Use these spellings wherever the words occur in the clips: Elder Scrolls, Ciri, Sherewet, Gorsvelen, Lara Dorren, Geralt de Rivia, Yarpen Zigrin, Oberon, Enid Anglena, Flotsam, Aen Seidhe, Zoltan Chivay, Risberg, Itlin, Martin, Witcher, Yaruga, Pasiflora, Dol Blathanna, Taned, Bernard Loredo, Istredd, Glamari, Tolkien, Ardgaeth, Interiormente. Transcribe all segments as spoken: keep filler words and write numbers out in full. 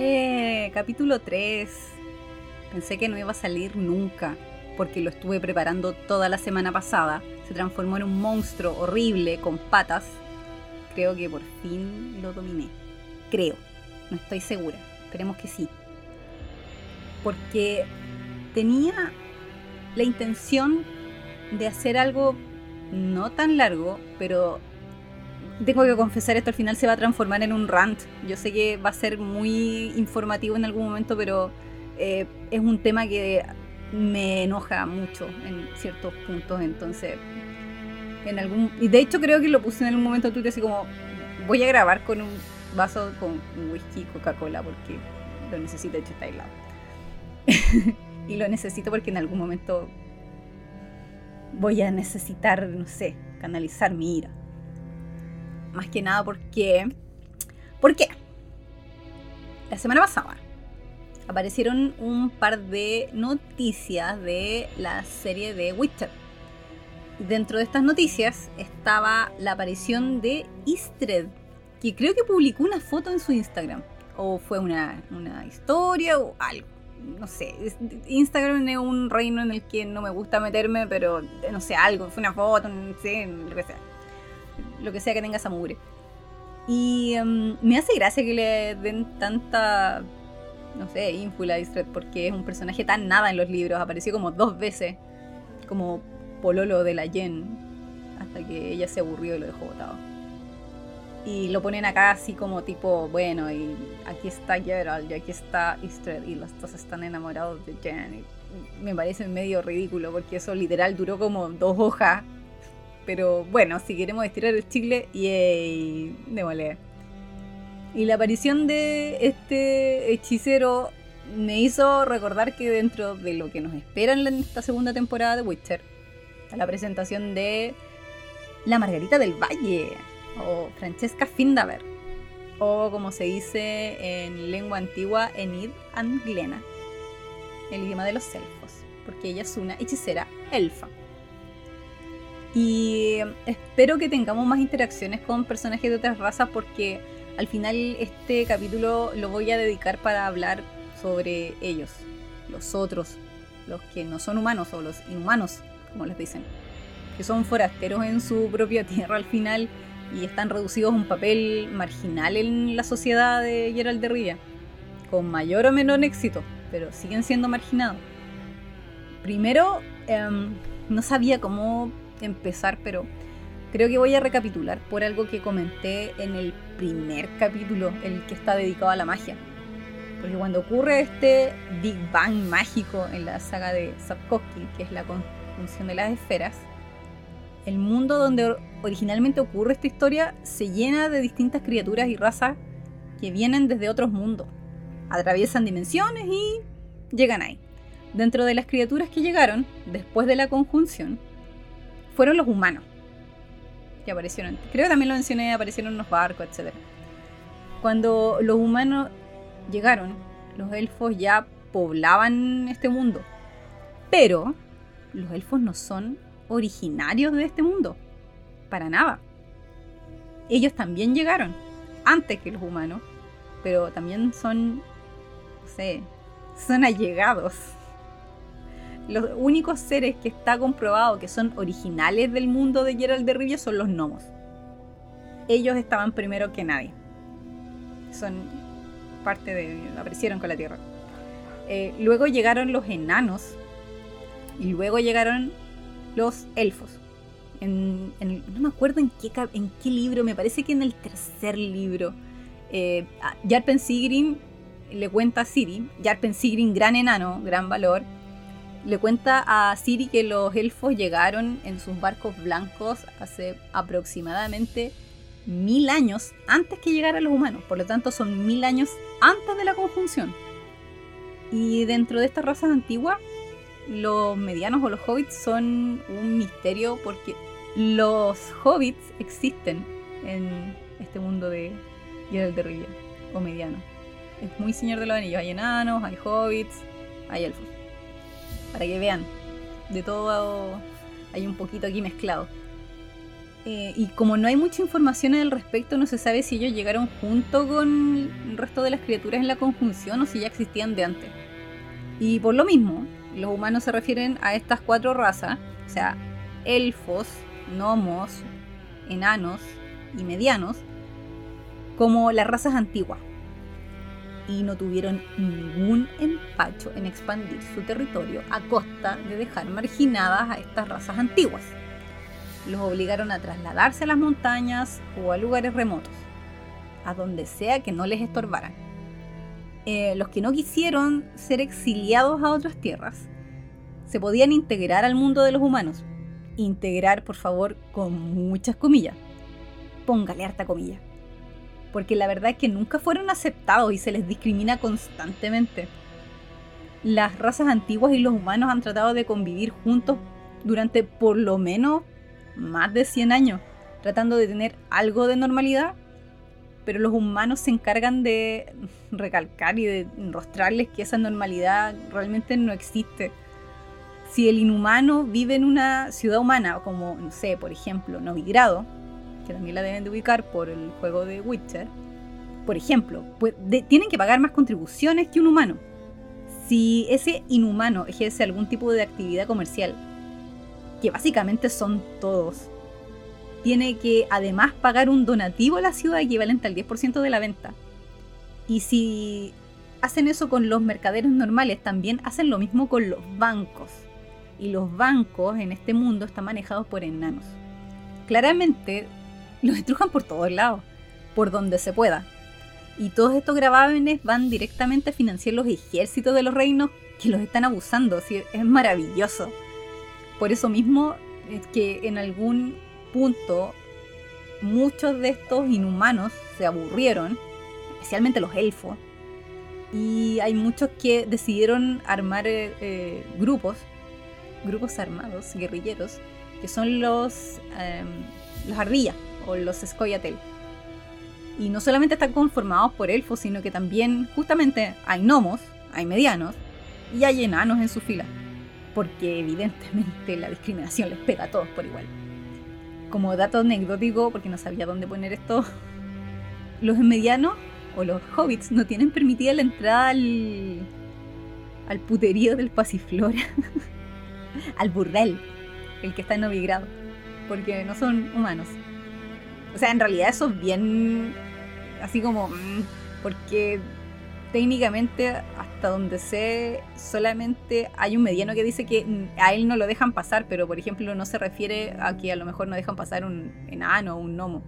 Eh, capítulo tres. Pensé que no iba a salir nunca, porque lo estuve preparando toda la semana pasada. Se transformó en un monstruo horrible con patas. Creo que por fin lo dominé. Creo. No estoy segura. Esperemos que sí. Porque tenía la intención de hacer algo no tan largo, pero tengo que confesar, esto al final se va a transformar en un rant. Yo sé que va a ser muy informativo en algún momento, pero eh, es un tema que me enoja mucho en ciertos puntos. Entonces, en algún... Y de hecho creo que lo puse en algún momento en Twitter así como, voy a grabar con un vaso con whisky y Coca-Cola porque lo necesito, de hecho está aislado. Y lo necesito porque en algún momento voy a necesitar, no sé, canalizar mi ira. Más que nada porque... ¿Por qué? La semana pasada aparecieron un par de noticias de la serie de Witcher. Dentro de estas noticias estaba la aparición de Istredd, que creo que publicó una foto en su Instagram. O fue una, una historia o algo. No sé, Instagram es un reino en el que no me gusta meterme, pero no sé, algo, fue una foto, no sé, lo que sea. Lo que sea que tenga esa mugre. Y um, me hace gracia que le den tanta, no sé, ínfula a Istredd, porque es un personaje tan nada en los libros. Apareció como dos veces, como pololo de la Jen, hasta que ella se aburrió y lo dejó botado. Y lo ponen acá así como tipo, bueno, y aquí está Geralt, y aquí está Istredd, y los dos están enamorados de Jen. Y me parece medio ridículo, porque eso literal duró como dos hojas. Pero bueno, si queremos estirar el chicle, yay, démosle. Y la aparición de este hechicero me hizo recordar que dentro de lo que nos espera en esta segunda temporada de Witcher, la presentación de la Margarita del Valle, o Francesca Findabair, o como se dice en lengua antigua, Enid Anglena, el idioma de los elfos, porque ella es una hechicera elfa. Y espero que tengamos más interacciones con personajes de otras razas, porque al final este capítulo lo voy a dedicar para hablar sobre ellos, los otros, los que no son humanos o los inhumanos, como les dicen, que son forasteros en su propia tierra al final y están reducidos a un papel marginal en la sociedad de Geralt de Rivia, con mayor o menor éxito, pero siguen siendo marginados. Primero, eh, no sabía cómo empezar, pero creo que voy a recapitular por algo que comenté en el primer capítulo, el que está dedicado a la magia, porque cuando ocurre este Big Bang mágico en la saga de Sapkowski, que es la conjunción de las esferas, el mundo donde originalmente ocurre esta historia se llena de distintas criaturas y razas que vienen desde otros mundos, atraviesan dimensiones y llegan ahí. Dentro de las criaturas que llegaron después de la conjunción fueron los humanos que aparecieron. Creo que también lo mencioné, aparecieron unos barcos, etcétera. Cuando los humanos llegaron, los elfos ya poblaban este mundo. Pero los elfos no son originarios de este mundo. Para nada. Ellos también llegaron antes que los humanos, pero también son, no sé, son allegados. Los únicos seres que está comprobado que son originales del mundo de Geralt de Rivia son los gnomos. Ellos estaban primero que nadie. Son parte de... aparecieron con la tierra. Eh, luego llegaron los enanos. Y luego llegaron los elfos. En, en, no me acuerdo en qué, en qué libro, me parece que en el tercer libro. Eh, Yarpen Zigrin le cuenta a Ciri. Yarpen Zigrin, gran enano, gran valor. Le cuenta a Ciri que los elfos llegaron en sus barcos blancos hace aproximadamente mil años antes que llegaran los humanos. Por lo tanto, son mil años antes de la conjunción. Y dentro de estas razas antiguas, los medianos o los hobbits son un misterio, porque los hobbits existen en este mundo de Geralt de Rivia, o mediano. Es muy Señor de los Anillos. Hay enanos, hay hobbits, hay elfos. Para que vean, de todo hay un poquito aquí mezclado. Eh, y como no hay mucha información al respecto, no se sabe si ellos llegaron junto con el resto de las criaturas en la conjunción o si ya existían de antes. Y por lo mismo, los humanos se refieren a estas cuatro razas, o sea, elfos, gnomos, enanos y medianos, como las razas antiguas. Y no tuvieron ningún empacho en expandir su territorio a costa de dejar marginadas a estas razas antiguas. Los obligaron a trasladarse a las montañas o a lugares remotos, a donde sea que no les estorbaran. Eh, los que no quisieron ser exiliados a otras tierras se podían integrar al mundo de los humanos. Integrar, por favor, con muchas comillas. Póngale harta comilla. Porque la verdad es que nunca fueron aceptados y se les discrimina constantemente. Las razas antiguas y los humanos han tratado de convivir juntos durante por lo menos más de cien años, tratando de tener algo de normalidad, pero los humanos se encargan de recalcar y de enrostrarles que esa normalidad realmente no existe. Si el inhumano vive en una ciudad humana, como, no sé, por ejemplo, Novigrado, que también la deben de ubicar por el juego de Witcher, por ejemplo, pues de, tienen que pagar más contribuciones que un humano. Si ese inhumano ejerce algún tipo de actividad comercial, que básicamente son todos, tiene que además pagar un donativo a la ciudad equivalente al diez por ciento de la venta. Y si hacen eso con los mercaderes normales, también hacen lo mismo con los bancos. Y los bancos en este mundo están manejados por enanos. Claramente los estrujan por todos lados, por donde se pueda. Y todos estos gravámenes van directamente a financiar los ejércitos de los reinos que los están abusando. ¿Sí? Es maravilloso. Por eso mismo es que en algún punto muchos de estos inhumanos se aburrieron, especialmente los elfos. Y hay muchos que decidieron armar eh, grupos, grupos armados, guerrilleros, que son los... Eh, los ardillas o los Scoia'tael, y no solamente están conformados por elfos, sino que también justamente hay gnomos, hay medianos y hay enanos en su fila, porque evidentemente la discriminación les pega a todos por igual. Como dato anecdótico, porque no sabía dónde poner esto, los medianos o los hobbits no tienen permitida la entrada al al puterío del Pasiflora al burrel, el que está en Novigrado, porque no son humanos. O sea, en realidad eso es bien así como... porque técnicamente, hasta donde sé, solamente hay un mediano que dice que a él no lo dejan pasar, pero por ejemplo no se refiere a que a lo mejor no dejan pasar un enano o un gnomo.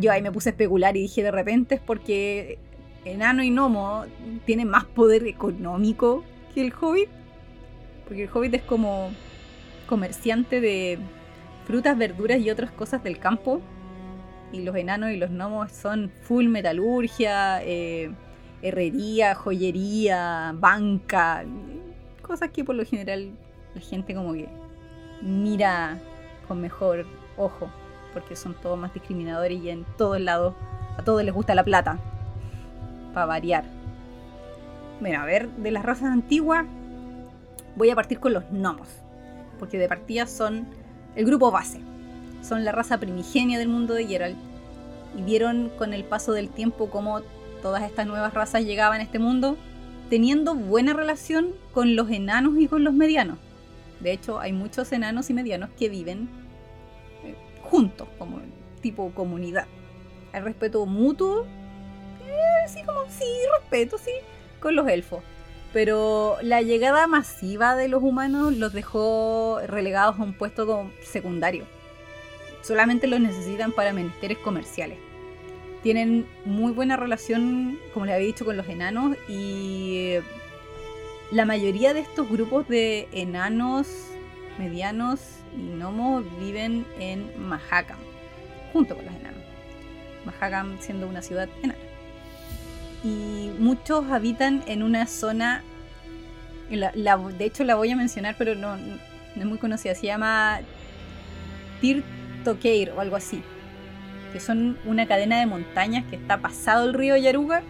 Yo ahí me puse a especular y dije, de repente es porque enano y gnomo tienen más poder económico que el hobbit, porque el hobbit es como comerciante de frutas, verduras y otras cosas del campo, y los enanos y los gnomos son full metalurgia, eh, herrería, joyería, banca, cosas que por lo general la gente como que mira con mejor ojo, porque son todos más discriminadores y en todos lados a todos les gusta la plata, para variar. Bueno, a ver, de las razas antiguas voy a partir con los gnomos, porque de partida son el grupo base, son la raza primigenia del mundo de Geralt, y vieron con el paso del tiempo cómo todas estas nuevas razas llegaban a este mundo teniendo buena relación con los enanos y con los medianos. De hecho, hay muchos enanos y medianos que viven juntos, como tipo comunidad. Hay respeto mutuo, eh, sí, como sí, respeto, sí, con los elfos. Pero la llegada masiva de los humanos los dejó relegados a un puesto como secundario. Solamente los necesitan para menesteres comerciales. Tienen muy buena relación, como les había dicho, con los enanos, y la mayoría de estos grupos de enanos, medianos y gnomos viven en Mahakam, junto con los enanos. Mahakam siendo una ciudad enana. Y muchos habitan en una zona, la, la, de hecho la voy a mencionar, pero no, no es muy conocida, se llama Tirtokeir o algo así, que son una cadena de montañas que está pasado el río Yaruga.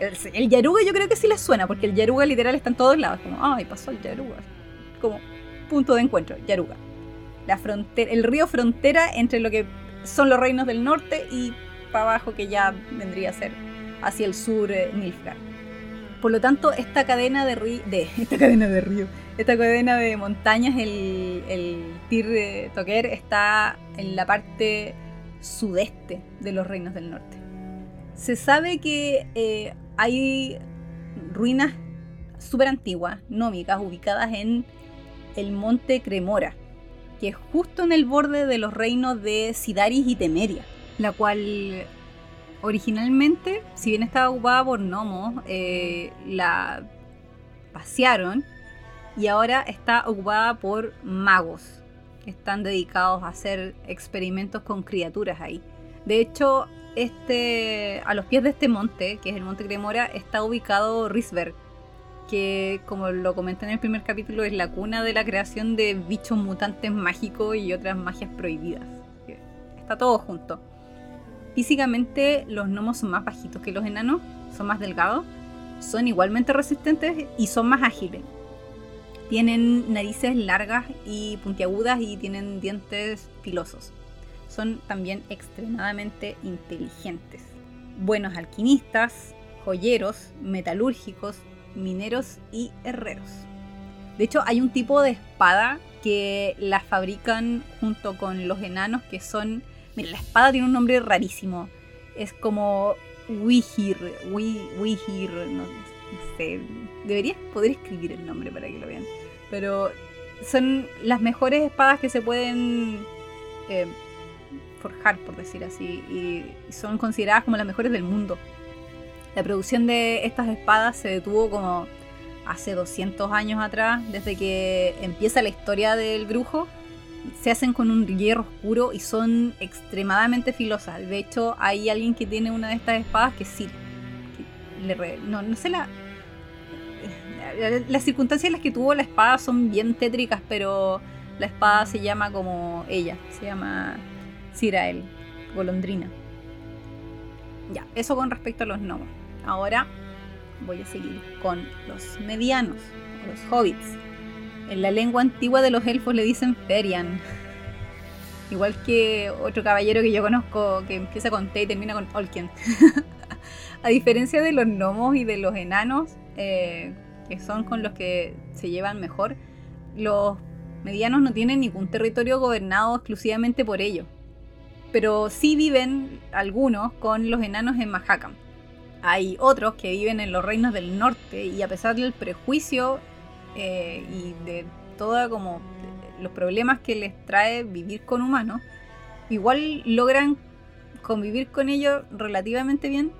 El, el Yaruga yo creo que sí les suena, porque el Yaruga literal está en todos lados, como, ay, pasó el Yaruga, como punto de encuentro, Yaruga. la frontera, el río frontera entre lo que son los reinos del norte y para abajo, que ya vendría a ser hacia el sur, eh, Nilfgaard. Por lo tanto, esta cadena de río, de, esta cadena de río, esta cadena de montañas, el, el Tirtokeir está en la parte sudeste de los reinos del norte. Se sabe que eh, hay ruinas súper antiguas, nómicas, ubicadas en el monte Cremora, que es justo en el borde de los reinos de Sidaris y Temeria, la cual originalmente, si bien estaba ocupada por gnomos, eh, la vaciaron y ahora está ocupada por magos, que están dedicados a hacer experimentos con criaturas ahí. De hecho, este, a los pies de este monte, que es el monte Cremora, está ubicado Risberg, que, como lo comenté en el primer capítulo, es la cuna de la creación de bichos mutantes mágicos y otras magias prohibidas. Está todo junto. Físicamente, los gnomos son más bajitos que los enanos, son más delgados, son igualmente resistentes y son más ágiles. Tienen narices largas y puntiagudas y tienen dientes filosos. Son también extremadamente inteligentes. Buenos alquimistas, joyeros, metalúrgicos, mineros y herreros. De hecho, hay un tipo de espada que la fabrican junto con los enanos, que son... Mira, la espada tiene un nombre rarísimo. Es como Witcher, Witcher, no, no sé. Deberías poder escribir el nombre para que lo vean. Pero son las mejores espadas que se pueden eh, forjar, por decir así. Y son consideradas como las mejores del mundo. La producción de estas espadas se detuvo como hace doscientos años atrás, desde que empieza la historia del brujo. Se hacen con un hierro oscuro y son extremadamente filosas. De hecho, hay alguien que tiene una de estas espadas, que es Ciri. No, no sé, la, la, las circunstancias en las que tuvo la espada son bien tétricas, pero la espada se llama como ella, se llama Scoia'tael, golondrina. Ya, eso con respecto a los gnomos. Ahora voy a seguir con los medianos, los hobbits. En la lengua antigua de los elfos le dicen Ferian. Igual que otro caballero que yo conozco que empieza con T y termina con Olkien. A diferencia de los gnomos y de los enanos, eh, que son con los que se llevan mejor, los medianos no tienen ningún territorio gobernado exclusivamente por ellos. Pero sí viven algunos con los enanos en Mahakam. Hay otros que viven en los reinos del norte y, a pesar del prejuicio Eh, y de toda como los problemas que les trae vivir con humanos, igual logran convivir con ellos relativamente bien.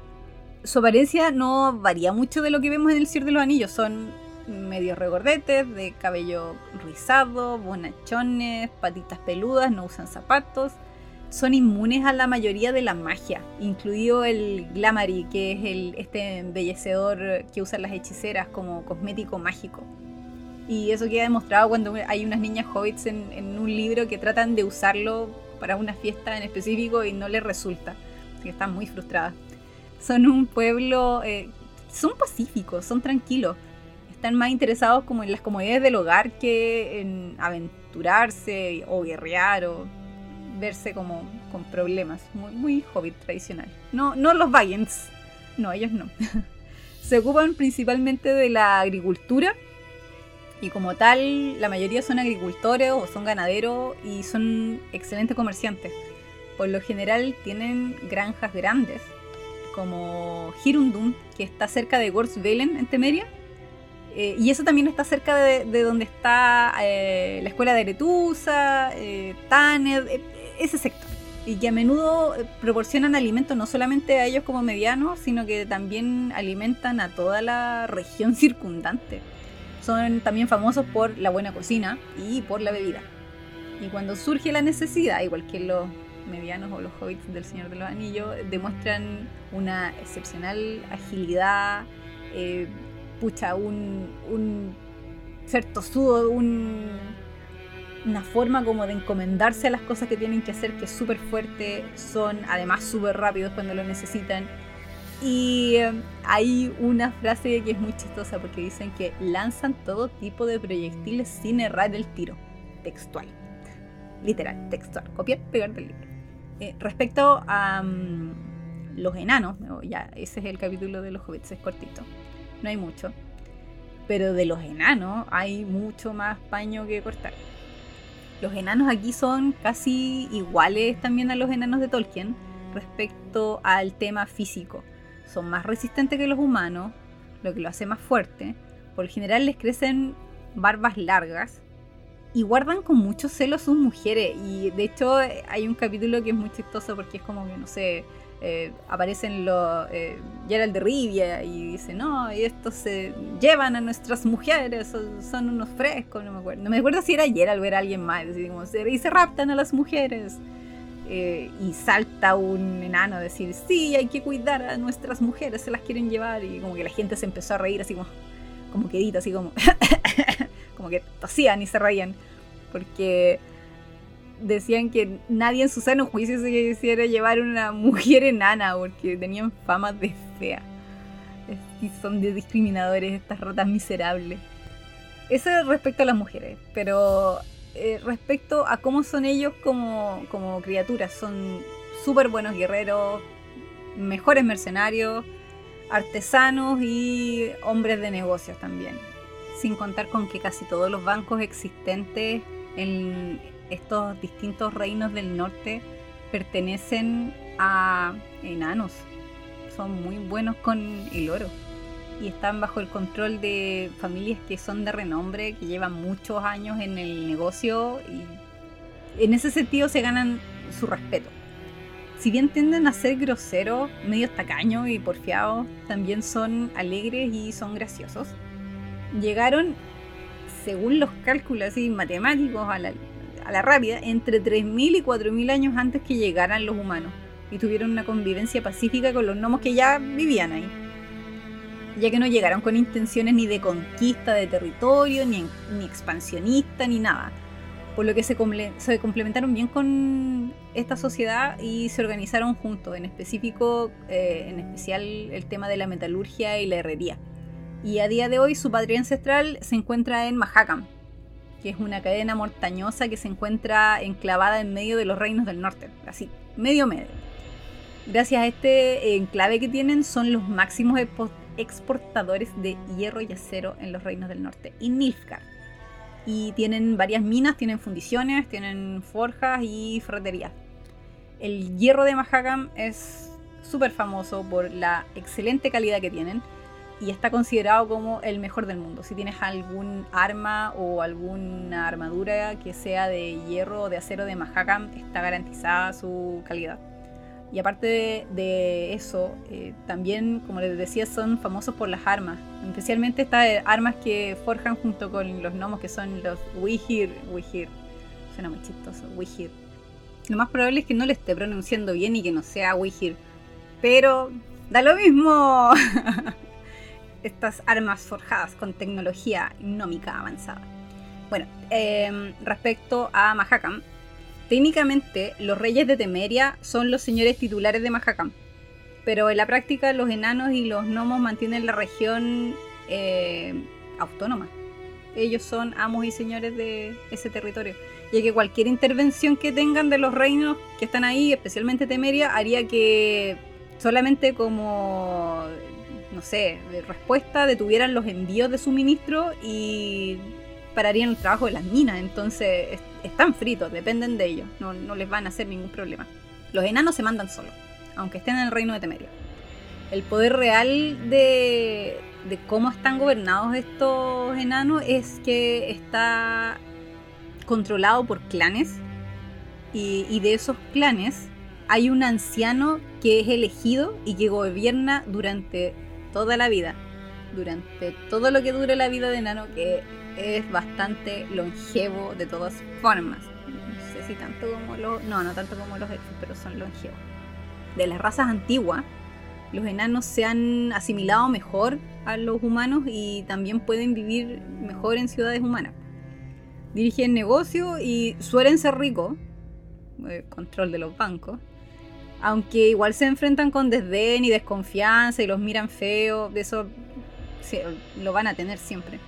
Su apariencia no varía mucho de lo que vemos en El Señor de los Anillos. Son medio regordetes, de cabello rizado, bonachones, patitas peludas, no usan zapatos. Son inmunes a la mayoría de la magia, incluido el Glamari, que es el, este embellecedor que usan las hechiceras como cosmético mágico. Y eso queda demostrado cuando hay unas niñas hobbits en, en un libro que tratan de usarlo para una fiesta en específico y no les resulta. Así que están muy frustradas. Son un pueblo... Eh, son pacíficos, son tranquilos. Están más interesados como en las comodidades del hogar que en aventurarse o guerrear o verse como con problemas. Muy, muy hobbit tradicional. No, no los Valiants. No, ellos no. Se ocupan principalmente de la agricultura. Y como tal, la mayoría son agricultores o son ganaderos y son excelentes comerciantes. Por lo general tienen granjas grandes, como Hirundum, que está cerca de Gorsvelen en Temeria. Eh, y eso también está cerca de, de donde está eh, la escuela de Eretusa, eh, Taned, eh, ese sector. Y que a menudo proporcionan alimento no solamente a ellos como medianos, sino que también alimentan a toda la región circundante. Son también famosos por la buena cocina y por la bebida. Y cuando surge la necesidad, igual que los medianos o los hobbits del Señor de los Anillos, demuestran una excepcional agilidad, eh, pucha, un, un ser tosudo, un, una forma como de encomendarse a las cosas que tienen que hacer, que es súper fuerte. Son además súper rápidos cuando lo necesitan. Y hay una frase que es muy chistosa, porque dicen que lanzan todo tipo de proyectiles sin errar el tiro. Textual. literal, textual, copiar, pegar del libro. Eh, respecto a um, los enanos, oh, ya, ese es el capítulo de los hobbits, es cortito, no hay mucho, pero de los enanos hay mucho más paño que cortar. Los enanos aquí son casi iguales también a los enanos de Tolkien respecto al tema físico. Son más resistentes que los humanos, lo que lo hace más fuerte. Por lo general les crecen barbas largas y guardan con mucho celo a sus mujeres. Y de hecho hay un capítulo que es muy chistoso porque es como que, no sé, eh, aparecen los eh, Geralt de Rivia y dice, no, y estos se eh, llevan a nuestras mujeres, son, son unos frescos, no me acuerdo. No me acuerdo si era Geralt o era alguien más, decir, como, y se raptan a las mujeres. Eh, y salta un enano a decir, sí, hay que cuidar a nuestras mujeres, se las quieren llevar. Y como que la gente se empezó a reír así como, como quedito, así como... como que tosían y se reían porque decían que nadie en su sano juicio se quisiera llevar una mujer enana porque tenían fama de fea y son de discriminadores estas ratas miserables. Eso respecto a las mujeres, pero eh, respecto a cómo son ellos como, como criaturas, son súper buenos guerreros, mejores mercenarios, artesanos y hombres de negocios también. Sin contar con que casi todos los bancos existentes en estos distintos reinos del norte pertenecen a enanos. Son muy buenos con el oro y están bajo el control de familias que son de renombre, que llevan muchos años en el negocio y en ese sentido se ganan su respeto. Si bien tienden a ser groseros, medio tacaños y porfiados, también son alegres y son graciosos. Llegaron, según los cálculos así, matemáticos, a la, a la rápida, entre tres mil y cuatro mil años antes que llegaran los humanos. Y tuvieron una convivencia pacífica con los gnomos que ya vivían ahí. Ya que no llegaron con intenciones ni de conquista de territorio, ni, ni expansionista, ni nada. Por lo que se, comple- se complementaron bien con esta sociedad y se organizaron juntos. En específico, eh, en especial el tema de la metalurgia y la herrería. Y a día de hoy su patria ancestral se encuentra en Mahakam, que es una cadena montañosa que se encuentra enclavada en medio de los reinos del norte, así, medio medio. Gracias a este enclave que tienen, son los máximos exportadores de hierro y acero en los reinos del norte, y Nilfgaard. Y tienen varias minas, tienen fundiciones, tienen forjas y ferreterías. El hierro de Mahakam es súper famoso por la excelente calidad que tienen. Y está considerado como el mejor del mundo. Si tienes algún arma o alguna armadura que sea de hierro o de acero de Mahakam, está garantizada su calidad. Y aparte de, de eso, eh, también, como les decía, son famosos por las armas. Especialmente estas armas que forjan junto con los gnomos, que son los Witcher. Witcher. Suena muy chistoso, Witcher. Lo más probable es que no le esté pronunciando bien y que no sea Witcher. Pero da lo mismo. Estas armas forjadas con tecnología gnómica avanzada. Bueno, eh, respecto a Mahakam, técnicamente los reyes de Temeria son los señores titulares de Mahakam, pero en la práctica los enanos y los gnomos mantienen la región eh, autónoma. Ellos son amos y señores de ese territorio, ya que cualquier intervención que tengan de los reinos que están ahí, especialmente Temeria, haría que solamente como... no sé, de respuesta, detuvieran los envíos de suministro y pararían el trabajo de las minas. Entonces es, están fritos, dependen de ellos, no, no les van a hacer ningún problema. Los enanos se mandan solos, aunque estén en el reino de Temeria. El poder real de, de cómo están gobernados estos enanos es que está controlado por clanes y, y de esos clanes hay un anciano que es elegido y que gobierna durante toda la vida, durante todo lo que dure la vida de enano, que es bastante longevo de todas formas. No sé si tanto como los... no, no tanto como los elfos, pero son longevos. De las razas antiguas, los enanos se han asimilado mejor a los humanos y también pueden vivir mejor en ciudades humanas. Dirigen negocios y suelen ser ricos, control de los bancos, aunque igual se enfrentan con desdén y desconfianza y los miran feo. De eso sí, lo van a tener siempre.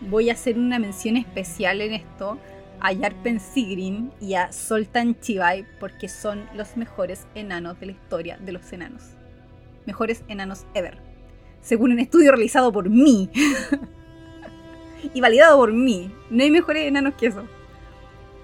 Voy a hacer una mención especial en esto a Yarpen Zigrin y a Zoltan Chivay porque son los mejores enanos de la historia de los enanos. Mejores enanos ever. Según un estudio realizado por mí. Y validado por mí. No hay mejores enanos que eso.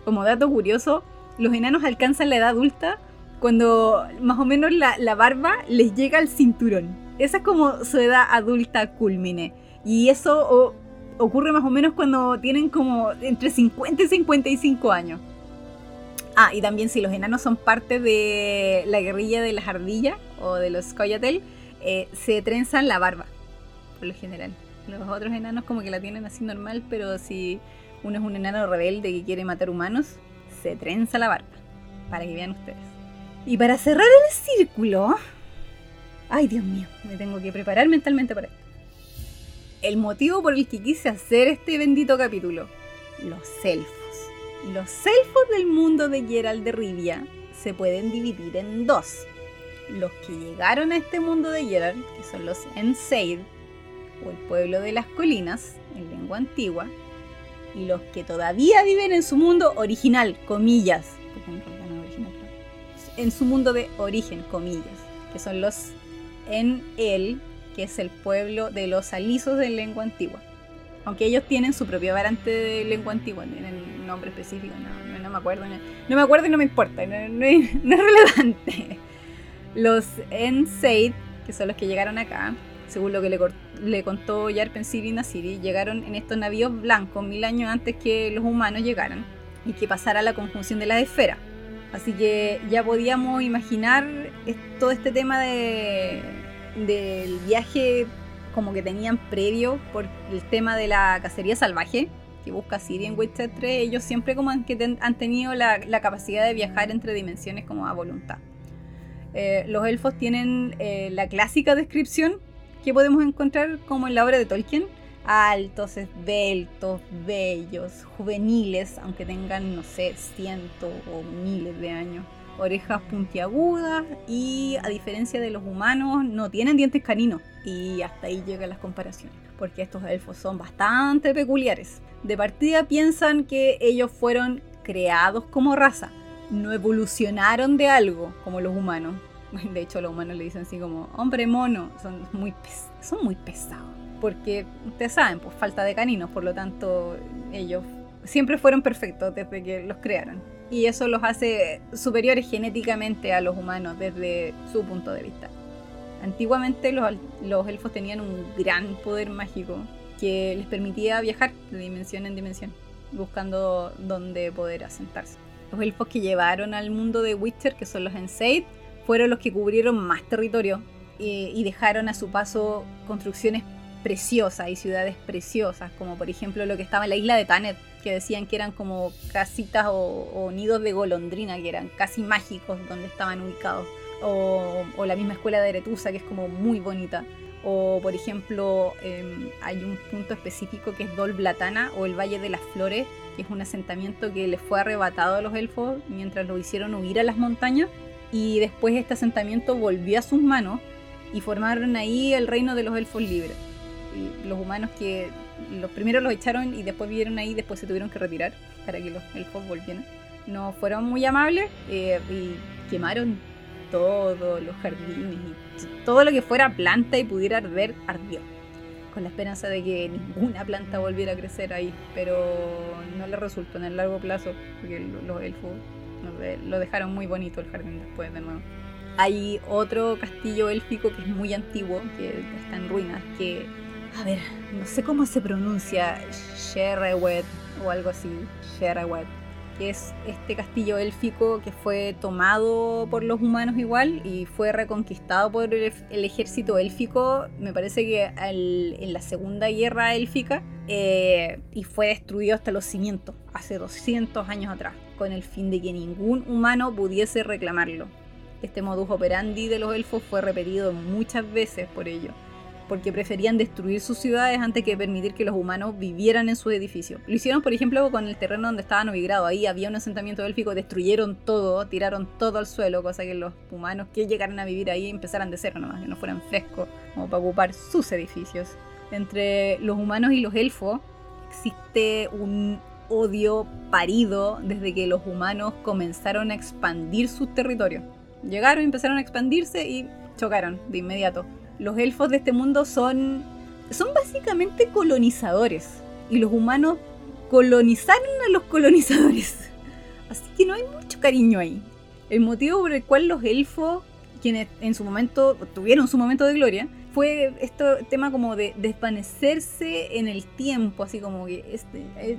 Como dato curioso, los enanos alcanzan la edad adulta cuando más o menos la, la barba les llega al cinturón. Esa es como su edad adulta cúlmine. Y eso o, ocurre más o menos cuando tienen como entre cincuenta y cincuenta y cinco años. Ah, y también si los enanos son parte de la guerrilla de las ardillas o de los Scoia'tael, eh, se trenzan la barba, por lo general. Los otros enanos como que la tienen así normal, pero si uno es un enano rebelde que quiere matar humanos, se trenza la barba, para que vean ustedes. Y para cerrar el círculo... Ay, Dios mío, me tengo que preparar mentalmente para esto. El motivo por el que quise hacer este bendito capítulo. Los elfos. Los elfos del mundo de Geralt de Rivia se pueden dividir en dos. Los que llegaron a este mundo de Geralt, que son los Aen Seidhe, o el pueblo de las colinas, en lengua antigua, y los que todavía viven en su mundo original, comillas, porque en realidad no es original, en su mundo de origen, comillas, que son los Enel, que es el pueblo de los alisos de lengua antigua. Aunque ellos tienen su propio variante de lengua antigua, tienen nombre específico, no, no, no me acuerdo, no, no me acuerdo y no me importa, no, no, es, no es relevante. Los Aen Seidhe, que son los que llegaron acá, según lo que le, le contó Yarpen Zigrin a Ciri, llegaron en estos navíos blancos mil años antes que los humanos llegaran y que pasara la conjunción de las esferas. Así que ya podíamos imaginar todo este tema de, del viaje como que tenían previo por el tema de la cacería salvaje que busca Ciri en Witcher tres. Ellos siempre como han, que ten, han tenido la, la capacidad de viajar entre dimensiones como a voluntad. Eh, los elfos tienen eh, la clásica descripción que podemos encontrar como en la obra de Tolkien: altos, esbeltos, bellos, juveniles, aunque tengan, no sé, cientos o miles de años, orejas puntiagudas y, a diferencia de los humanos, no tienen dientes caninos. Y hasta ahí llegan las comparaciones, porque estos elfos son bastante peculiares. De partida piensan que ellos fueron creados como raza, no evolucionaron de algo como los humanos. De hecho, los humanos le dicen así como hombre mono. Son muy, pes- son muy pesados. Porque ustedes saben, pues falta de caninos. Por lo tanto, ellos siempre fueron perfectos desde que los crearon. Y eso los hace superiores genéticamente a los humanos desde su punto de vista. Antiguamente los, los elfos tenían un gran poder mágico que les permitía viajar de dimensión en dimensión, buscando dónde poder asentarse. Los elfos que llevaron al mundo de Witcher, que son los Aen Seidhe, fueron los que cubrieron más territorio eh, y dejaron a su paso construcciones preciosas y ciudades preciosas, como por ejemplo lo que estaba en la isla de Tanet, que decían que eran como casitas o, o nidos de golondrina, que eran casi mágicos donde estaban ubicados, o, o la misma escuela de Eretusa, que es como muy bonita, o por ejemplo eh, hay un punto específico que es Dol Blathanna, o el Valle de las Flores, que es un asentamiento que les fue arrebatado a los elfos mientras lo hicieron huir a las montañas. Y después este asentamiento volvió a sus manos y formaron ahí el reino de los elfos libres. Y los humanos que los primero los echaron y después vivieron ahí, después se tuvieron que retirar para que los elfos volvieran. No fueron muy amables eh, y quemaron todos los jardines y todo lo que fuera planta y pudiera arder, ardió. Con la esperanza de que ninguna planta volviera a crecer ahí, pero no le resultó en el largo plazo porque los elfos... lo dejaron muy bonito el jardín después de nuevo. Hay otro castillo élfico que es muy antiguo, que está en ruinas, que... A ver, no sé cómo se pronuncia, Sherewet o algo así, Sherewet, que es este castillo élfico que fue tomado por los humanos igual y fue reconquistado por el, el ejército élfico, me parece que al, en la Segunda Guerra Élfica, eh, y fue destruido hasta los cimientos, hace doscientos años atrás, con el fin de que ningún humano pudiese reclamarlo. Este modus operandi de los elfos fue repetido muchas veces por ello, porque preferían destruir sus ciudades antes que permitir que los humanos vivieran en sus edificios. Lo hicieron, por ejemplo, con el terreno donde estaba Novigrado. Ahí había un asentamiento élfico, destruyeron todo, tiraron todo al suelo, cosa que los humanos que llegaran a vivir ahí empezaran de cero nomás, que no fueran frescos, como para ocupar sus edificios. Entre los humanos y los elfos existe un odio parido desde que los humanos comenzaron a expandir sus territorios. Llegaron, empezaron a expandirse y chocaron de inmediato. Los elfos de este mundo son, son básicamente colonizadores y los humanos colonizaron a los colonizadores. Así que no hay mucho cariño ahí. El motivo por el cual los elfos, quienes en su momento tuvieron su momento de gloria, fue este tema como de desvanecerse en el tiempo, así como que este, eh,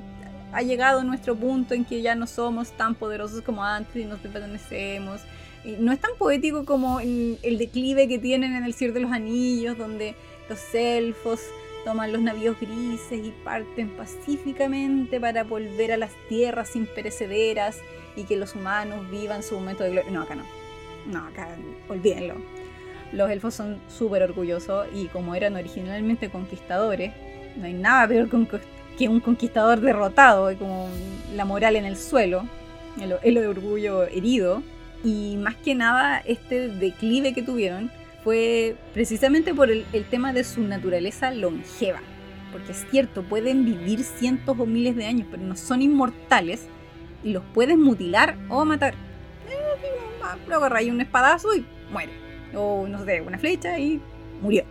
ha llegado nuestro punto en que ya no somos tan poderosos como antes y nos desvanecemos. Y no es tan poético como el, el declive que tienen en El Señor de los Anillos, donde los elfos toman los navíos grises y parten pacíficamente para volver a las tierras imperecederas y que los humanos vivan su momento de gloria. No, acá no. No, acá olvídenlo. Los elfos son súper orgullosos y como eran originalmente conquistadores, no hay nada peor que un conquistador derrotado, como la moral en el suelo, el, el orgullo herido. Y más que nada, este declive que tuvieron fue precisamente por el, el tema de su naturaleza longeva. Porque es cierto, pueden vivir cientos o miles de años, pero no son inmortales y los puedes mutilar o matar. Eh, lo agarra ahí un espadazo y muere. O no sé, una flecha y murió.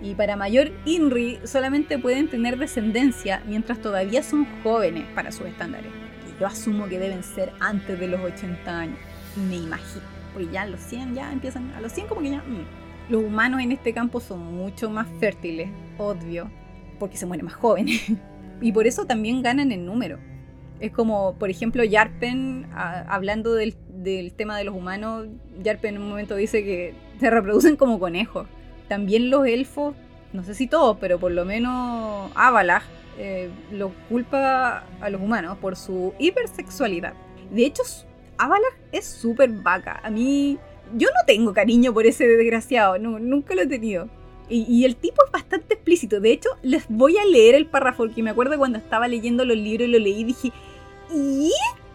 Y para mayor Inri solamente pueden tener descendencia mientras todavía son jóvenes para sus estándares. Y yo asumo que deben ser antes de los ochenta años, me imagino. Porque ya a los cien ya empiezan, a los cien como que ya... Mmm. Los humanos en este campo son mucho más fértiles, obvio, porque se mueren más jóvenes. Y por eso también ganan en número. Es como, por ejemplo, Yarpen, a, hablando del, del tema de los humanos, Yarpen en un momento dice que se reproducen como conejos. También los elfos, no sé si todos, pero por lo menos Avallac'h eh, lo culpa a los humanos por su hipersexualidad. De hecho, Avallac'h es súper vaca. A mí, yo no tengo cariño por ese desgraciado, no, nunca lo he tenido. Y, y el tipo es bastante explícito. De hecho, les voy a leer el párrafo, porque me acuerdo cuando estaba leyendo los libros y lo leí y dije, ¿y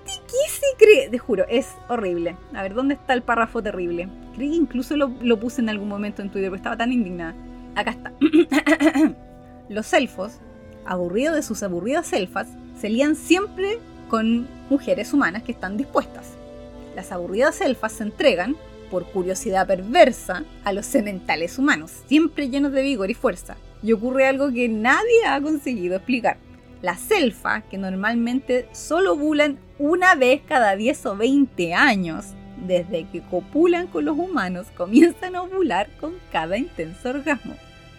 este qué se cree? Te juro, es horrible. A ver, ¿dónde está el párrafo terrible? Creo que incluso lo, lo puse en algún momento en Twitter, porque estaba tan indignada. Acá está. Los elfos, aburridos de sus aburridas elfas, se lían siempre con mujeres humanas que están dispuestas. Las aburridas elfas se entregan, por curiosidad perversa, a los sementales humanos, siempre llenos de vigor y fuerza. Y ocurre algo que nadie ha conseguido explicar. Las elfas, que normalmente solo ovulan una vez cada diez o veinte años, desde que copulan con los humanos, comienzan a ovular con cada intenso orgasmo.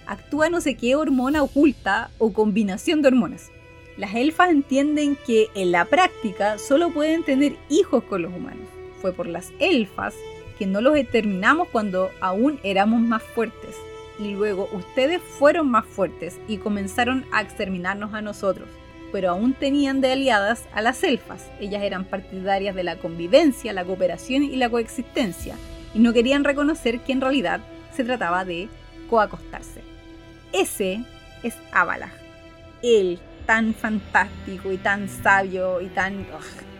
Actúa no sé qué hormona oculta o combinación de hormonas. Las elfas entienden que en la práctica solo pueden tener hijos con los humanos. Fue por las elfas que no los determinamos cuando aún éramos más fuertes, y luego ustedes fueron más fuertes y comenzaron a exterminarnos a nosotros, pero aún tenían de aliadas a las elfas. Ellas eran partidarias de la convivencia, la cooperación y la coexistencia, y no querían reconocer que en realidad se trataba de coacostarse. Ese es Avallac'h, él tan fantástico y tan sabio y tan... Ugh.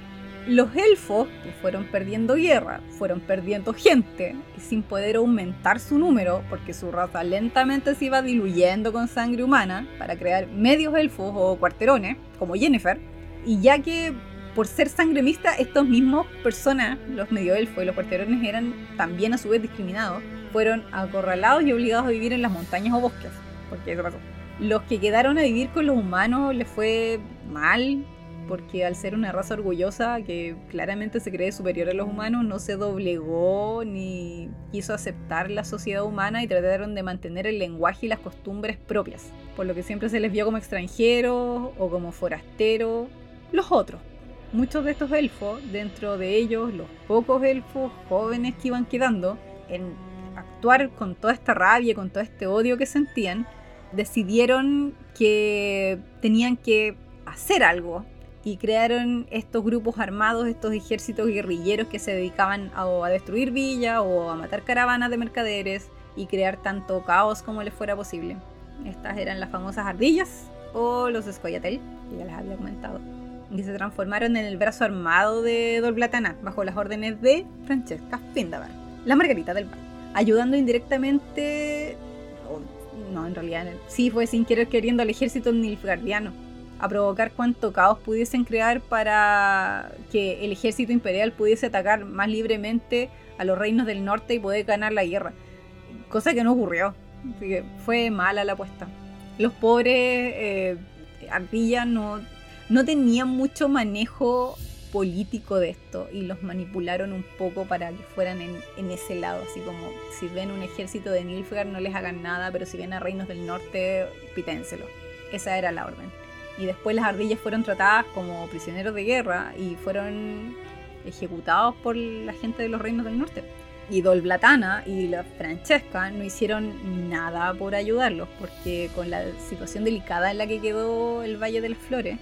Los elfos, que fueron perdiendo guerra, fueron perdiendo gente, y sin poder aumentar su número, porque su raza lentamente se iba diluyendo con sangre humana para crear medios elfos o cuarterones, como Jennifer. Y ya que por ser sangre mixta, estos mismos personas, los medio elfos y los cuarterones, eran también a su vez discriminados, fueron acorralados y obligados a vivir en las montañas o bosques, porque eso pasó. Los que quedaron a vivir con los humanos les fue mal, porque al ser una raza orgullosa que claramente se cree superior a los humanos, no se doblegó ni quiso aceptar la sociedad humana y trataron de mantener el lenguaje y las costumbres propias, por lo que siempre se les vio como extranjeros o como forasteros, los otros. Muchos de estos elfos, dentro de ellos los pocos elfos jóvenes que iban quedando, en actuar con toda esta rabia, con todo este odio que sentían, decidieron que tenían que hacer algo. Y crearon estos grupos armados, estos ejércitos guerrilleros que se dedicaban a, a destruir villas o a matar caravanas de mercaderes y crear tanto caos como les fuera posible. Estas eran las famosas ardillas o los Scoia'tael, que ya les había comentado, que se transformaron en el brazo armado de Dol Blathanna bajo las órdenes de Francesca Findabair, la Margarita del Valle, ayudando indirectamente... Oh, no, en realidad sí fue sin querer queriendo al ejército nilfgaardiano a provocar cuánto caos pudiesen crear para que el ejército imperial pudiese atacar más libremente a los reinos del norte y poder ganar la guerra, cosa que no ocurrió. Así que fue mala la apuesta. Los pobres eh, ardillas no, no tenían mucho manejo político de esto y los manipularon un poco para que fueran en, en ese lado, así como si ven un ejército de Nilfgaard no les hagan nada, pero si ven a reinos del norte, piténselo. Esa era la orden. Y después las ardillas fueron tratadas como prisioneros de guerra y fueron ejecutados por la gente de los reinos del norte. Y Dol Blathanna y la Francesca no hicieron nada por ayudarlos, porque con la situación delicada en la que quedó el Valle de las Flores,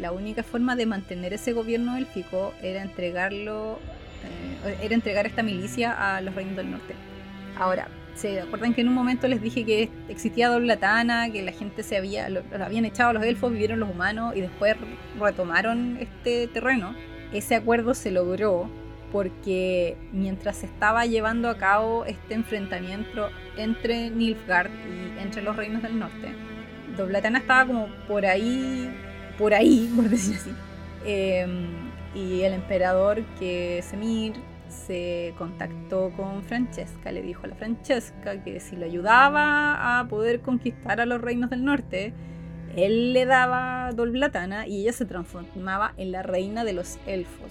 la única forma de mantener ese gobierno élfico era entregarlo, eh, era entregar esta milicia a los reinos del norte. Ahora, ¿se acuerdan que en un momento les dije que existía Dol Blathanna, que la gente se había, lo, lo habían echado a los elfos, vivieron los humanos y después retomaron este terreno? Ese acuerdo se logró porque mientras se estaba llevando a cabo este enfrentamiento entre Nilfgaard y entre los reinos del norte, Dol Blathanna estaba como por ahí... por ahí, por decir así, eh, y el emperador, que Semir, se contactó con Francesca, le dijo a la Francesca que si lo ayudaba a poder conquistar a los reinos del norte, él le daba Dol Blathanna y ella se transformaba en la reina de los elfos.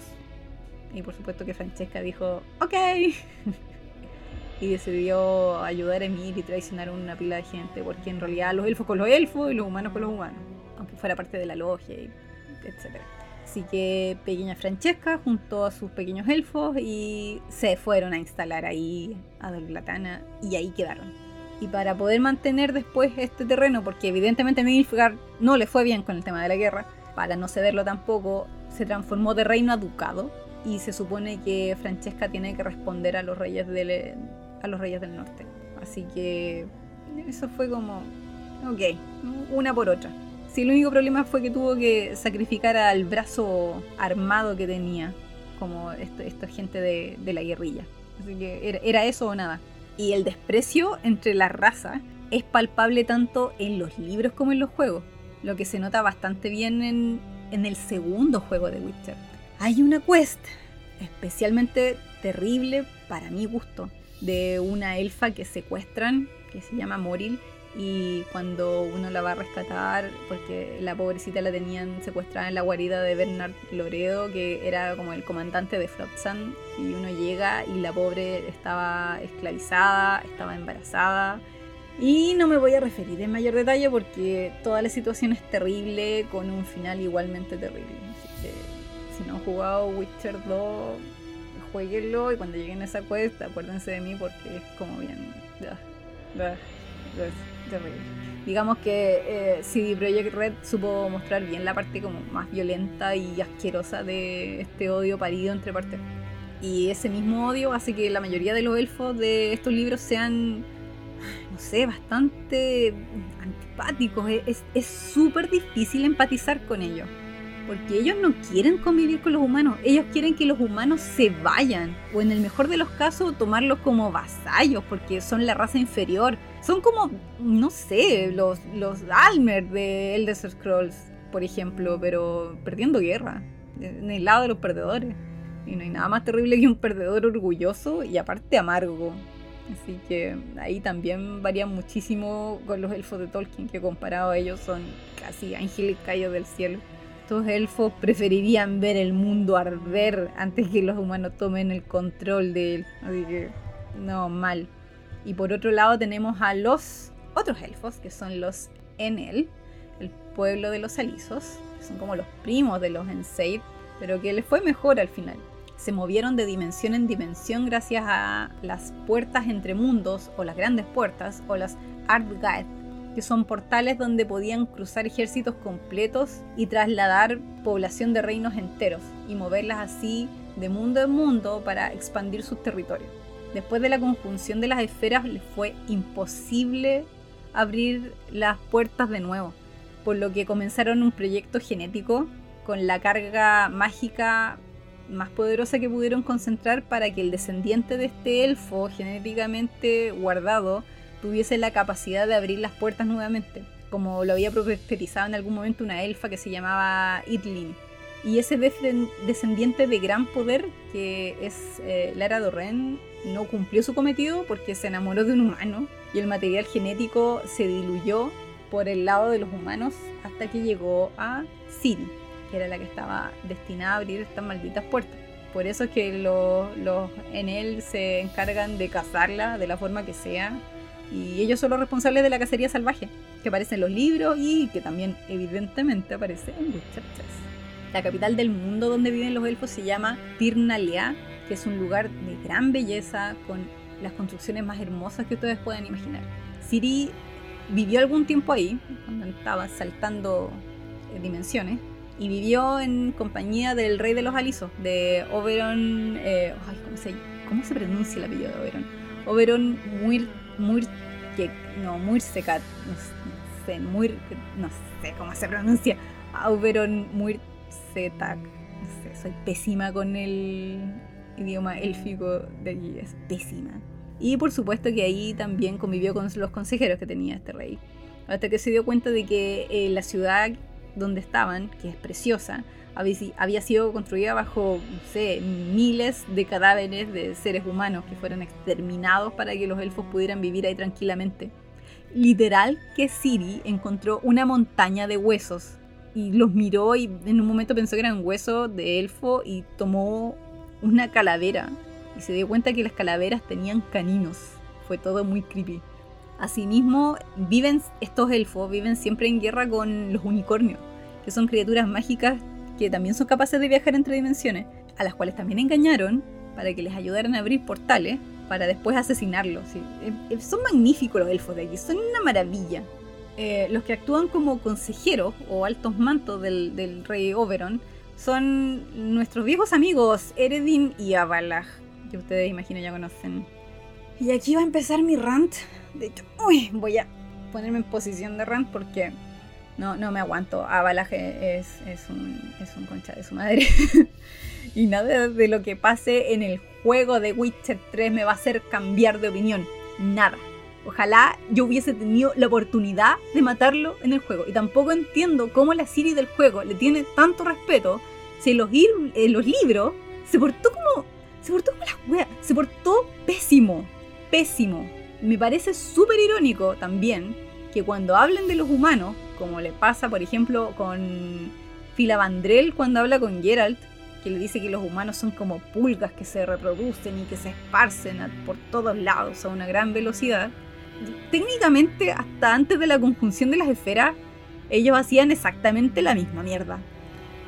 Y por supuesto que Francesca dijo ok y decidió ayudar a Emir y traicionar a una pila de gente, porque en realidad los elfos con los elfos y los humanos con los humanos, aunque fuera parte de la logia, etcétera. Así que pequeña Francesca juntó a sus pequeños elfos y se fueron a instalar ahí a Dol Blathanna y ahí quedaron. Y para poder mantener después este terreno, porque evidentemente a Nilfgaard no le fue bien con el tema de la guerra, para no cederlo tampoco, se transformó de reino a ducado y se supone que Francesca tiene que responder a los reyes del, a los reyes del norte. Así que eso fue como, ok, una por otra. Sí, el único problema fue que tuvo que sacrificar al brazo armado que tenía, como esto, esta gente de, de la guerrilla. Así que era, era eso o nada. Y el desprecio entre las razas es palpable tanto en los libros como en los juegos, lo que se nota bastante bien en, en el segundo juego de Witcher. Hay una quest especialmente terrible, para mi gusto, de una elfa que secuestran, que se llama Moril, y cuando uno la va a rescatar, porque la pobrecita la tenían secuestrada en la guarida de Bernard Loredo, que era como el comandante de Flotsam, y uno llega y la pobre estaba esclavizada, estaba embarazada, y no me voy a referir en mayor detalle porque toda la situación es terrible con un final igualmente terrible. Así que si no han jugado Witcher dos, jueguenlo, y cuando lleguen a esa quest acuérdense de mí porque es como bien da, da. Entonces, terrible. Digamos que eh, C D Projekt Red supo mostrar bien la parte como más violenta y asquerosa de este odio parido entre partes. Y ese mismo odio hace que la mayoría de los elfos de estos libros sean, no sé, bastante antipáticos. Es súper difícil empatizar con ellos, porque ellos no quieren convivir con los humanos. Ellos quieren que los humanos se vayan, o en el mejor de los casos tomarlos como vasallos, porque son la raza inferior. Son como, no sé, los, los Almer de Elder Scrolls, por ejemplo, pero perdiendo guerra, en el lado de los perdedores. Y no hay nada más terrible que un perdedor orgulloso y aparte amargo. Así que ahí también varían muchísimo con los elfos de Tolkien, que comparado a ellos son casi ángeles caídos del cielo. Estos elfos preferirían ver el mundo arder antes que los humanos tomen el control de él. Así que, no, mal. Y por otro lado tenemos a los otros elfos, que son los Enel, el pueblo de los alisos, que son como los primos de los Aen Seidhe, pero que les fue mejor al final. Se movieron de dimensión en dimensión gracias a las puertas entre mundos, o las grandes puertas, o las Ardgaeth, que son portales donde podían cruzar ejércitos completos y trasladar población de reinos enteros, y moverlas así de mundo en mundo para expandir sus territorios. Después de la conjunción de las esferas les fue imposible abrir las puertas de nuevo, por lo que comenzaron un proyecto genético con la carga mágica más poderosa que pudieron concentrar para que el descendiente de este elfo genéticamente guardado tuviese la capacidad de abrir las puertas nuevamente. como lo había profetizado en algún momento una elfa que se llamaba Itlin. Y ese descendiente de gran poder, que es eh, Lara Dorren, no cumplió su cometido porque se enamoró de un humano y el material genético se diluyó por el lado de los humanos hasta que llegó a Ciri, que era la que estaba destinada a abrir estas malditas puertas. Por eso es que los, los Enel se encargan de cazarla de la forma que sea, y ellos son los responsables de la cacería salvaje, que aparece en los libros y que también evidentemente aparece en Witcher tres. La capital del mundo donde viven los elfos se llama Tirnalia, que es un lugar de gran belleza con las construcciones más hermosas que ustedes pueden imaginar. Ciri vivió algún tiempo ahí, cuando estaba saltando dimensiones, y vivió en compañía del rey de los alisos, de Oberon... Eh, ay, ¿cómo, se, ¿Cómo se pronuncia el apellido de Oberon? Oberon Muir... Muir... No, Muirsecat... No sé, Muir... No sé cómo se pronuncia. Oberon Muir... Zetac, no sé, soy pésima con el idioma élfico de allí, es pésima. Y por supuesto que ahí también convivió con los consejeros que tenía este rey, hasta que se dio cuenta de que eh, la ciudad donde estaban, que es preciosa, había, había sido construida bajo, no sé, miles de cadáveres de seres humanos que fueron exterminados para que los elfos pudieran vivir ahí tranquilamente. Literal que Ciri encontró una montaña de huesos y los miró y en un momento pensó que eran huesos de elfo y tomó una calavera y se dio cuenta que las calaveras tenían caninos. Fue todo muy creepy. Asimismo, viven estos elfos viven siempre en guerra con los unicornios, que son criaturas mágicas que también son capaces de viajar entre dimensiones, a las cuales también engañaron para que les ayudaran a abrir portales para después asesinarlos. Sí, son magníficos los elfos de aquí, son una maravilla. Eh, los que actúan como consejeros o altos mantos del, del rey Oberon son nuestros viejos amigos Eredin y Avallac'h, que ustedes imagino ya conocen. Y aquí va a empezar mi rant. De hecho, uy, voy a ponerme en posición de rant porque no, no me aguanto. Avallac'h es, es, un, es un concha de su madre. Y nada de lo que pase en el juego de Witcher tres me va a hacer cambiar de opinión. Nada. Ojalá yo hubiese tenido la oportunidad de matarlo en el juego. Y tampoco entiendo cómo la Ciri del juego le tiene tanto respeto si en los, en los libros se portó como... Se portó como las weas. Se portó pésimo. Pésimo. Me parece súper irónico también que cuando hablen de los humanos, como le pasa por ejemplo con Filavandrel cuando habla con Geralt, que le dice que los humanos son como pulgas que se reproducen y que se esparcen a, por todos lados a una gran velocidad. Técnicamente, hasta antes de la conjunción de las esferas, ellos hacían exactamente la misma mierda,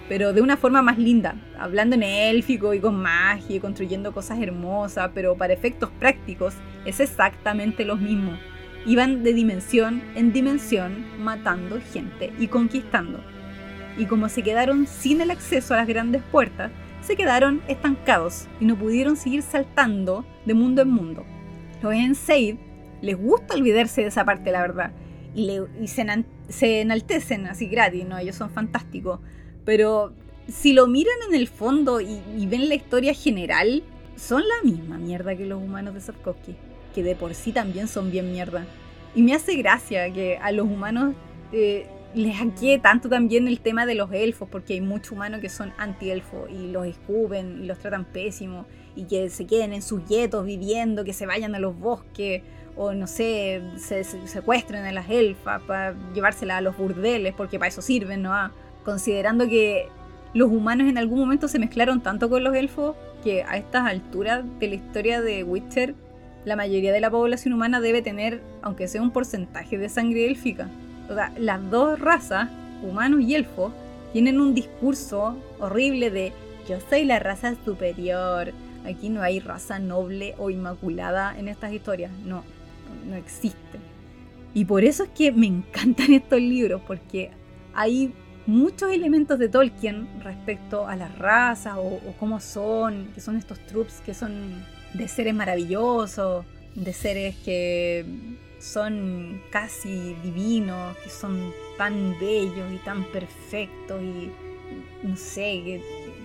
pero de una forma más linda, hablando en élfico y con magia y construyendo cosas hermosas, pero para efectos prácticos es exactamente lo mismo. Iban de dimensión en dimensión matando gente y conquistando, y como se quedaron sin el acceso a las grandes puertas, se quedaron estancados y no pudieron seguir saltando de mundo en mundo. Los Aen Seidhe les gusta olvidarse de esa parte, la verdad, y, le, y se, enan, se enaltecen así gratis, ¿no? Ellos son fantásticos, pero si lo miran en el fondo y, y ven la historia general, son la misma mierda que los humanos de Sapkowski, que de por sí también son bien mierda. Y me hace gracia que a los humanos eh, les aquee tanto también el tema de los elfos, porque hay muchos humanos que son anti-elfos y los escupen y los tratan pésimos, y que se queden en sus guetos viviendo, que se vayan a los bosques, o no sé, se, se secuestren a las elfas para llevárselas a los burdeles, porque para eso sirven, ¿no? Ah, considerando que los humanos en algún momento se mezclaron tanto con los elfos que a estas alturas de la historia de Witcher la mayoría de la población humana debe tener, aunque sea un porcentaje de sangre élfica. O sea, las dos razas, humanos y elfos, tienen un discurso horrible de yo soy la raza superior. Aquí no hay raza noble o inmaculada en estas historias, no, no existe. Y por eso es que me encantan estos libros, porque hay muchos elementos de Tolkien respecto a las razas o, o cómo son, que son estos troops que son de seres maravillosos, de seres que son casi divinos, que son tan bellos y tan perfectos y no sé, que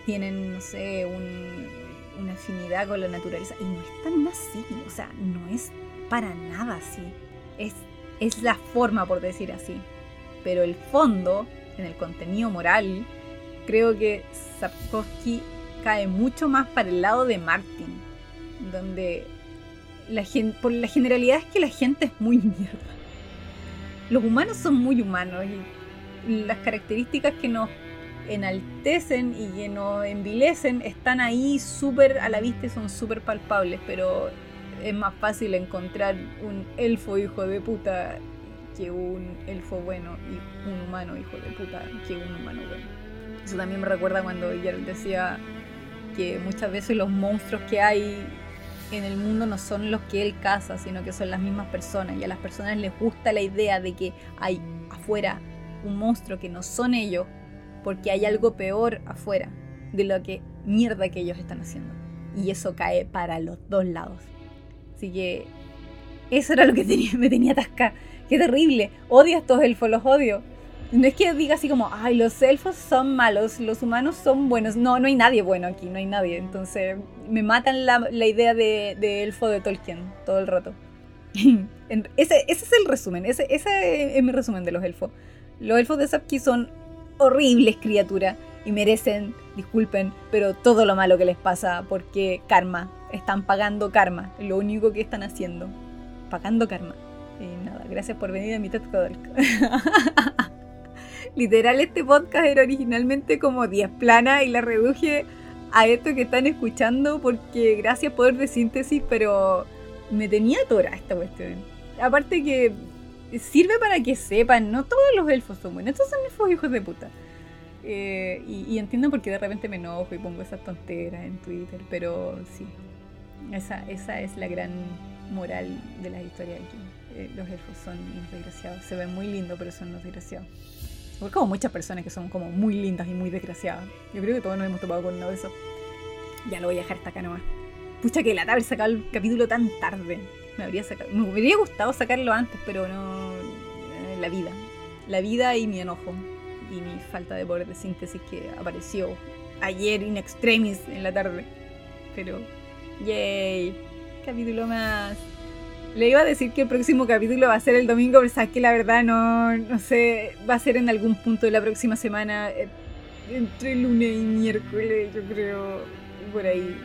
tienen, no sé, un, una afinidad con la naturaleza, y no es tan así, o sea, no es para nada así, es, es la forma, por decir así. pero el fondo, en el contenido moral, creo que Sapkowski cae mucho más para el lado de Martin, donde la gente, por la generalidad es que la gente es muy mierda. Los humanos son muy humanos y las características que nos enaltecen y que nos envilecen están ahí súper a la vista y son súper palpables, pero es más fácil encontrar un elfo hijo de puta que un elfo bueno y un humano hijo de puta que un humano bueno. Eso también me recuerda cuando Geralt decía que muchas veces los monstruos que hay en el mundo no son los que él caza, sino que son las mismas personas, y a las personas les gusta la idea de que hay afuera un monstruo que no son ellos porque hay algo peor afuera de lo que mierda que ellos están haciendo, y eso cae para los dos lados. Así que eso era lo que tenía, me tenía atascada. ¡Qué terrible! Odio a estos elfos, los odio. No es que diga así como, ay, los elfos son malos, los humanos son buenos. No, no hay nadie bueno aquí, no hay nadie. Entonces me matan la, la idea de, de elfo de Tolkien todo el rato. ese, ese es el resumen, ese, ese es mi resumen de los elfos. Los elfos de Sapkowski son horribles criaturas y merecen, disculpen, pero todo lo malo que les pasa porque karma. Están pagando karma, lo único que están haciendo, pagando karma. Y nada, gracias por venir a mi TED Talk. Literal, este podcast era originalmente como diez planas y la reduje a esto que están escuchando porque gracias poder de síntesis, pero me tenía atorada esta cuestión. Aparte que sirve para que sepan, no todos los elfos son buenos, estos son elfos hijos de puta. Eh, y, y entiendo por qué de repente me enojo y pongo esas tonteras en Twitter, pero sí, esa, esa es la gran moral de las historias aquí. Eh, los elfos son unos desgraciados, se ven muy lindos pero son unos desgraciados. Porque como muchas personas que son como muy lindas y muy desgraciadas, yo creo que todos nos hemos topado con uno de esos. Ya lo voy a dejar hasta acá nomás. Pucha que lata haber sacado el capítulo tan tarde, me habría sacado, me hubiera gustado sacarlo antes, pero no, eh, la vida, la vida y mi enojo. Y mi falta de poder de síntesis que apareció ayer in extremis en la tarde. Pero, yay, capítulo más. Le iba a decir que el próximo capítulo va a ser el domingo, pero sabes que la verdad no, no sé, va a ser en algún punto de la próxima semana, entre lunes y miércoles, yo creo, por ahí.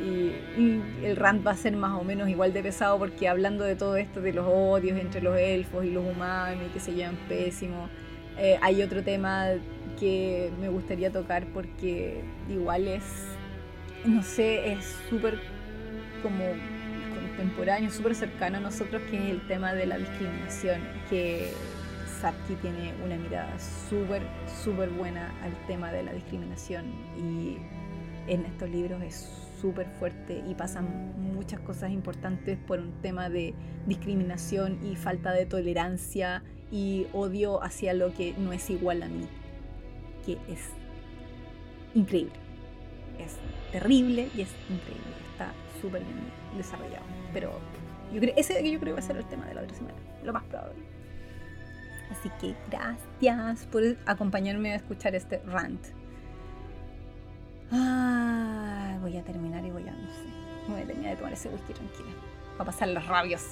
Y, y el rant va a ser más o menos igual de pesado, porque hablando de todo esto, de los odios entre los elfos y los humanos y que se llevan pésimo. Eh, hay otro tema que me gustaría tocar porque igual es, no sé, es súper como contemporáneo, súper cercano a nosotros, que es el tema de la discriminación, que Sapkowski tiene una mirada súper, súper buena al tema de la discriminación y en estos libros es súper fuerte y pasan muchas cosas importantes por un tema de discriminación y falta de tolerancia y odio hacia lo que no es igual a mí, que es increíble, es terrible y es increíble, está súper bien desarrollado, pero yo creo, ese yo creo va a ser el tema de la otra semana, lo más probable. Así que gracias por acompañarme a escuchar este rant. Ah, voy a terminar y voy a, no sé, voy a terminar de tomar ese whisky tranquila, va a pasar las rabias.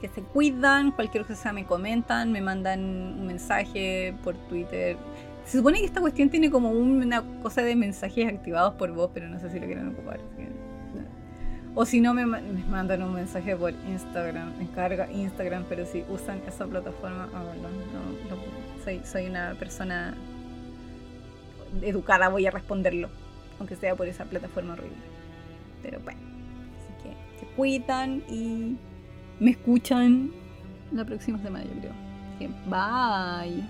Que se cuidan, cualquier cosa me comentan, me mandan un mensaje por Twitter. Se supone que esta cuestión tiene como una cosa de mensajes activados por voz, pero no sé si lo quieren ocupar. O si no, me, me mandan un mensaje por Instagram, me carga Instagram, pero si usan esa plataforma, oh, no, no, no, soy, soy una persona educada, voy a responderlo, aunque sea por esa plataforma horrible. Pero bueno, así que se cuidan y me escuchan la próxima semana, yo creo. Bye.